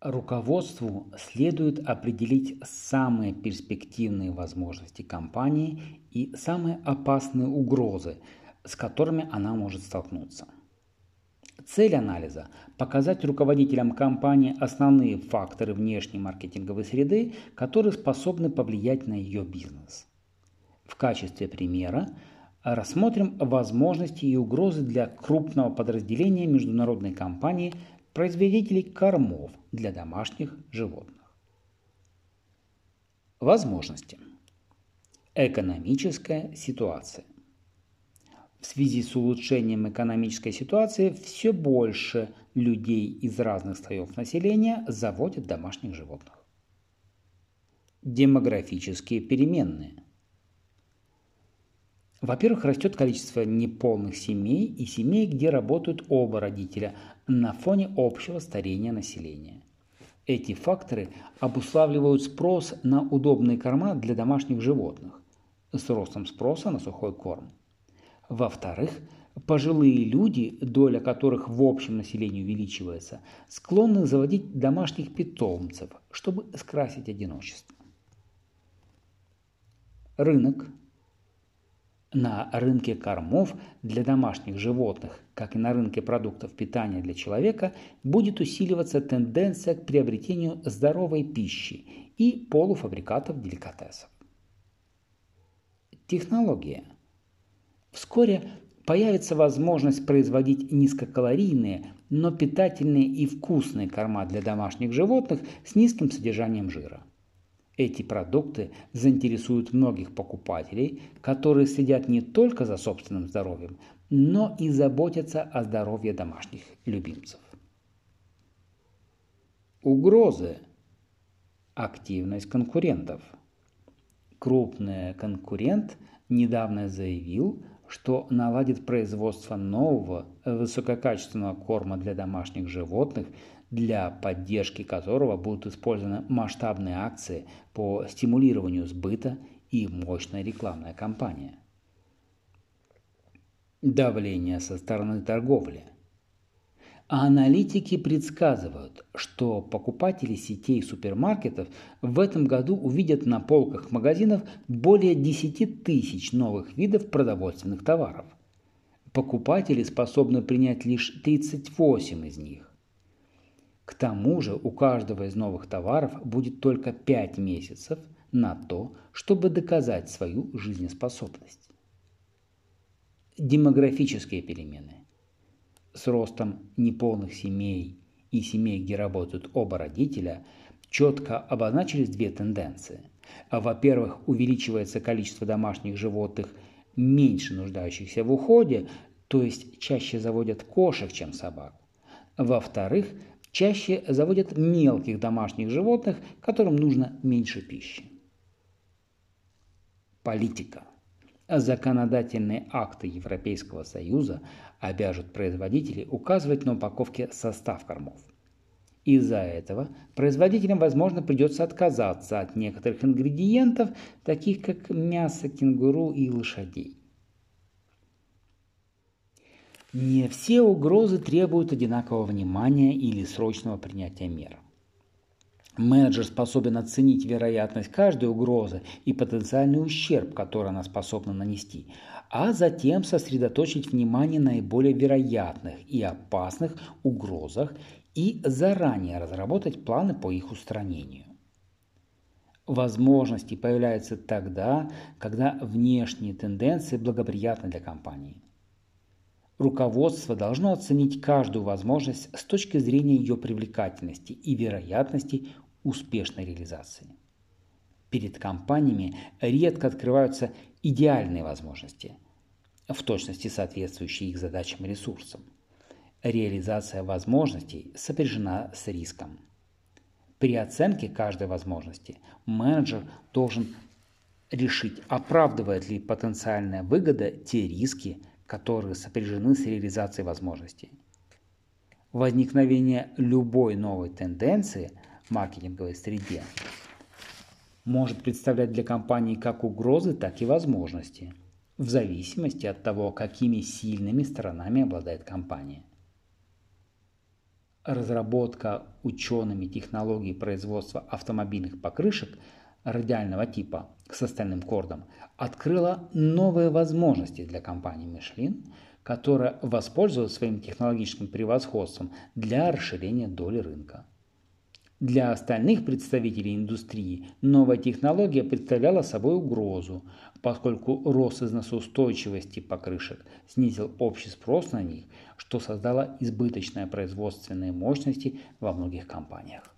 Руководству следует определить самые перспективные возможности компании и самые опасные угрозы, с которыми она может столкнуться. Цель анализа – показать руководителям компании основные факторы внешней маркетинговой среды, которые способны повлиять на ее бизнес. В качестве примера рассмотрим возможности и угрозы для крупного подразделения международной компании – производителей кормов для домашних животных. Возможности. Экономическая ситуация. В связи с улучшением экономической ситуации все больше людей из разных слоев населения заводят домашних животных. Демографические переменные. Во-первых, растет количество неполных семей и семей, где работают оба родителя, на фоне общего старения населения. Эти факторы обуславливают спрос на удобные корма для домашних животных с ростом спроса на сухой корм. Во-вторых, пожилые люди, доля которых в общем населении увеличивается, склонны заводить домашних питомцев, чтобы скрасить одиночество. Рынок. На рынке кормов для домашних животных, как и на рынке продуктов питания для человека, будет усиливаться тенденция к приобретению здоровой пищи и полуфабрикатов деликатесов. Технология. Вскоре появится возможность производить низкокалорийные, но питательные и вкусные корма для домашних животных с низким содержанием жира. Эти продукты заинтересуют многих покупателей, которые следят не только за собственным здоровьем, но и заботятся о здоровье домашних любимцев. Угрозы. Активность конкурентов. Крупный конкурент недавно заявил, что наладит производство нового высококачественного корма для домашних животных, для поддержки которого будут использованы масштабные акции по стимулированию сбыта и мощная рекламная кампания. Давление со стороны торговли. Аналитики предсказывают, что покупатели сетей супермаркетов в этом году увидят на полках магазинов более 10 тысяч новых видов продовольственных товаров. Покупатели способны принять лишь 38 из них. К тому же у каждого из новых товаров будет только 5 месяцев на то, чтобы доказать свою жизнеспособность. Демографические перемены. С ростом неполных семей и семей, где работают оба родителя, четко обозначились две тенденции. Во-первых, увеличивается количество домашних животных, меньше нуждающихся в уходе, то есть чаще заводят кошек, чем собак. Во-вторых, чаще заводят мелких домашних животных, которым нужно меньше пищи. Политика. Законодательные акты Европейского Союза обяжут производителей указывать на упаковке состав кормов. Из-за этого производителям, возможно, придется отказаться от некоторых ингредиентов, таких как мясо кенгуру и лошадей. Не все угрозы требуют одинакового внимания или срочного принятия мер. Менеджер способен оценить вероятность каждой угрозы и потенциальный ущерб, который она способна нанести, а затем сосредоточить внимание на наиболее вероятных и опасных угрозах и заранее разработать планы по их устранению. Возможности появляются тогда, когда внешние тенденции благоприятны для компании. Руководство должно оценить каждую возможность с точки зрения ее привлекательности и вероятности успешной реализации. Перед компаниями редко открываются идеальные возможности, в точности соответствующие их задачам и ресурсам. Реализация возможностей сопряжена с риском. При оценке каждой возможности менеджер должен решить, оправдывает ли потенциальная выгода те риски, которые сопряжены с реализацией возможностей. Возникновение любой новой тенденции в маркетинговой среде может представлять для компании как угрозы, так и возможности, в зависимости от того, какими сильными сторонами обладает компания. разработка учеными технологий производства автомобильных покрышек радиального типа с остальным кордом открыла новые возможности для компании Michelin, которая воспользовалась своим технологическим превосходством для расширения доли рынка. Для остальных представителей индустрии новая технология представляла собой угрозу, поскольку рост износоустойчивости покрышек снизил общий спрос на них, что создало избыточные производственные мощности во многих компаниях.